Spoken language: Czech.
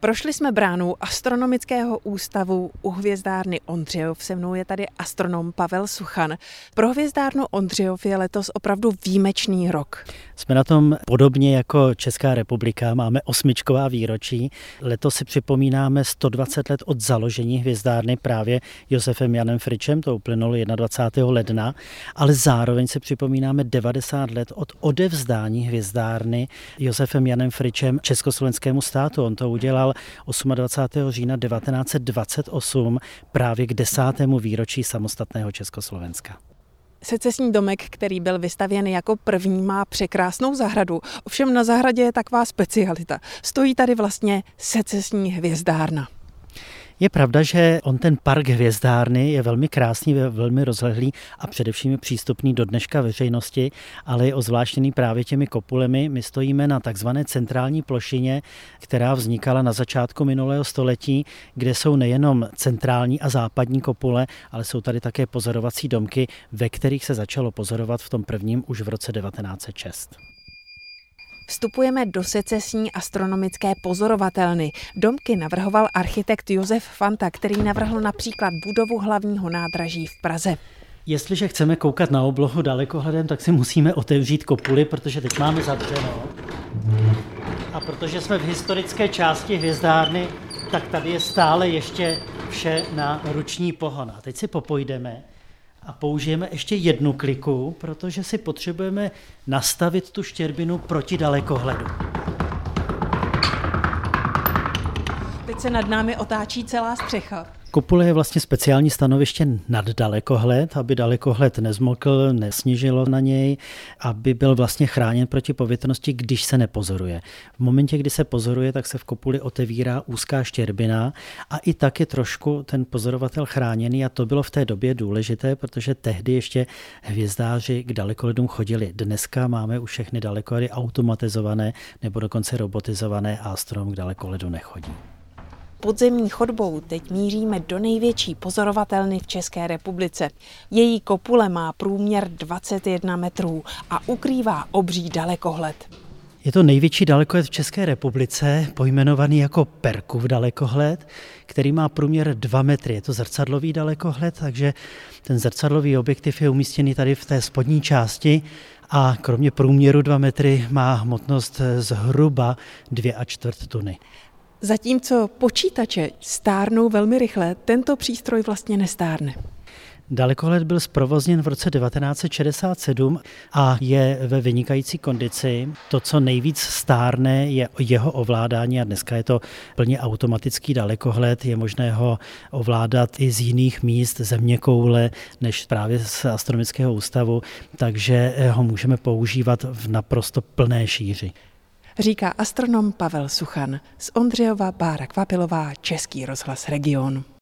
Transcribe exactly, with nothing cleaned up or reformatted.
Prošli jsme bránu Astronomického ústavu u hvězdárny Ondřejov. Se mnou je tady astronom Pavel Suchan. Pro hvězdárnu Ondřejov je letos opravdu výjimečný rok. Jsme na tom podobně jako Česká republika, máme osmičková výročí. Letos si připomínáme sto dvacet let od založení hvězdárny právě Josefem Janem Fričem, to uplynulo dvacátého prvního ledna, ale zároveň si připomínáme devadesát let od odevzdání hvězdárny Josefem Janem Fričem Československému státu. On to udělal dvacátého osmého října devatenáct set dvacet osm právě k desátému výročí samostatného Československa. Secesní domek, který byl vystavěn jako první, má překrásnou zahradu. Ovšem na zahradě je taková specialita. Stojí tady vlastně secesní hvězdárna. Je pravda, že on ten park hvězdárny je velmi krásný, velmi rozlehlý a především je přístupný do dneška veřejnosti, ale je ozvláštěný právě těmi kopulemi. My stojíme na takzvané centrální plošině, která vznikala na začátku minulého století, kde jsou nejenom centrální a západní kopule, ale jsou tady také pozorovací domky, ve kterých se začalo pozorovat v tom prvním už v roce devatenáct set šest. Vstupujeme do secesní astronomické pozorovatelny. Domky navrhoval architekt Josef Fanta, který navrhl například budovu hlavního nádraží v Praze. Jestliže chceme koukat na oblohu dalekohledem, tak si musíme otevřít kopuly, protože teď máme zavřeno. A protože jsme v historické části hvězdárny, tak tady je stále ještě vše na ruční pohon. A teď si popojdeme a použijeme ještě jednu kliku, protože si potřebujeme nastavit tu štěrbinu proti dalekohledu. Teď se nad námi otáčí celá střecha. Kopule je vlastně speciální stanoviště nad dalekohled, aby dalekohled nezmokl, nesnížilo na něj, aby byl vlastně chráněn proti povětrnosti, když se nepozoruje. V momentě, kdy se pozoruje, tak se v kopuli otevírá úzká štěrbina a i tak je trošku ten pozorovatel chráněný a to bylo v té době důležité, protože tehdy ještě hvězdáři k dalekohledům chodili. Dneska máme už všechny dalekohledy automatizované nebo dokonce robotizované a astronom k dalekohledu nechodí. Podzemní chodbou teď míříme do největší pozorovatelny v České republice. Její kopule má průměr dvacet jedna metrů a ukrývá obří dalekohled. Je to největší dalekohled v České republice, pojmenovaný jako Perkův dalekohled, který má průměr dva metry. Je to zrcadlový dalekohled, takže ten zrcadlový objektiv je umístěný tady v té spodní části a kromě průměru dva metry má hmotnost zhruba dvě a čtvrt tuny. Zatímco počítače stárnou velmi rychle, tento přístroj vlastně nestárne. Dalekohled byl zprovozněn v roce devatenáct set šedesát sedm a je ve vynikající kondici. To, co nejvíc stárne, je jeho ovládání a dneska je to plně automatický dalekohled. Je možné ho ovládat i z jiných míst zeměkoule než právě z astronomického ústavu, takže ho můžeme používat v naprosto plné šíři. Říká astronom Pavel Suchan z Ondřejova, Bára Kvapilová, Český rozhlas Region.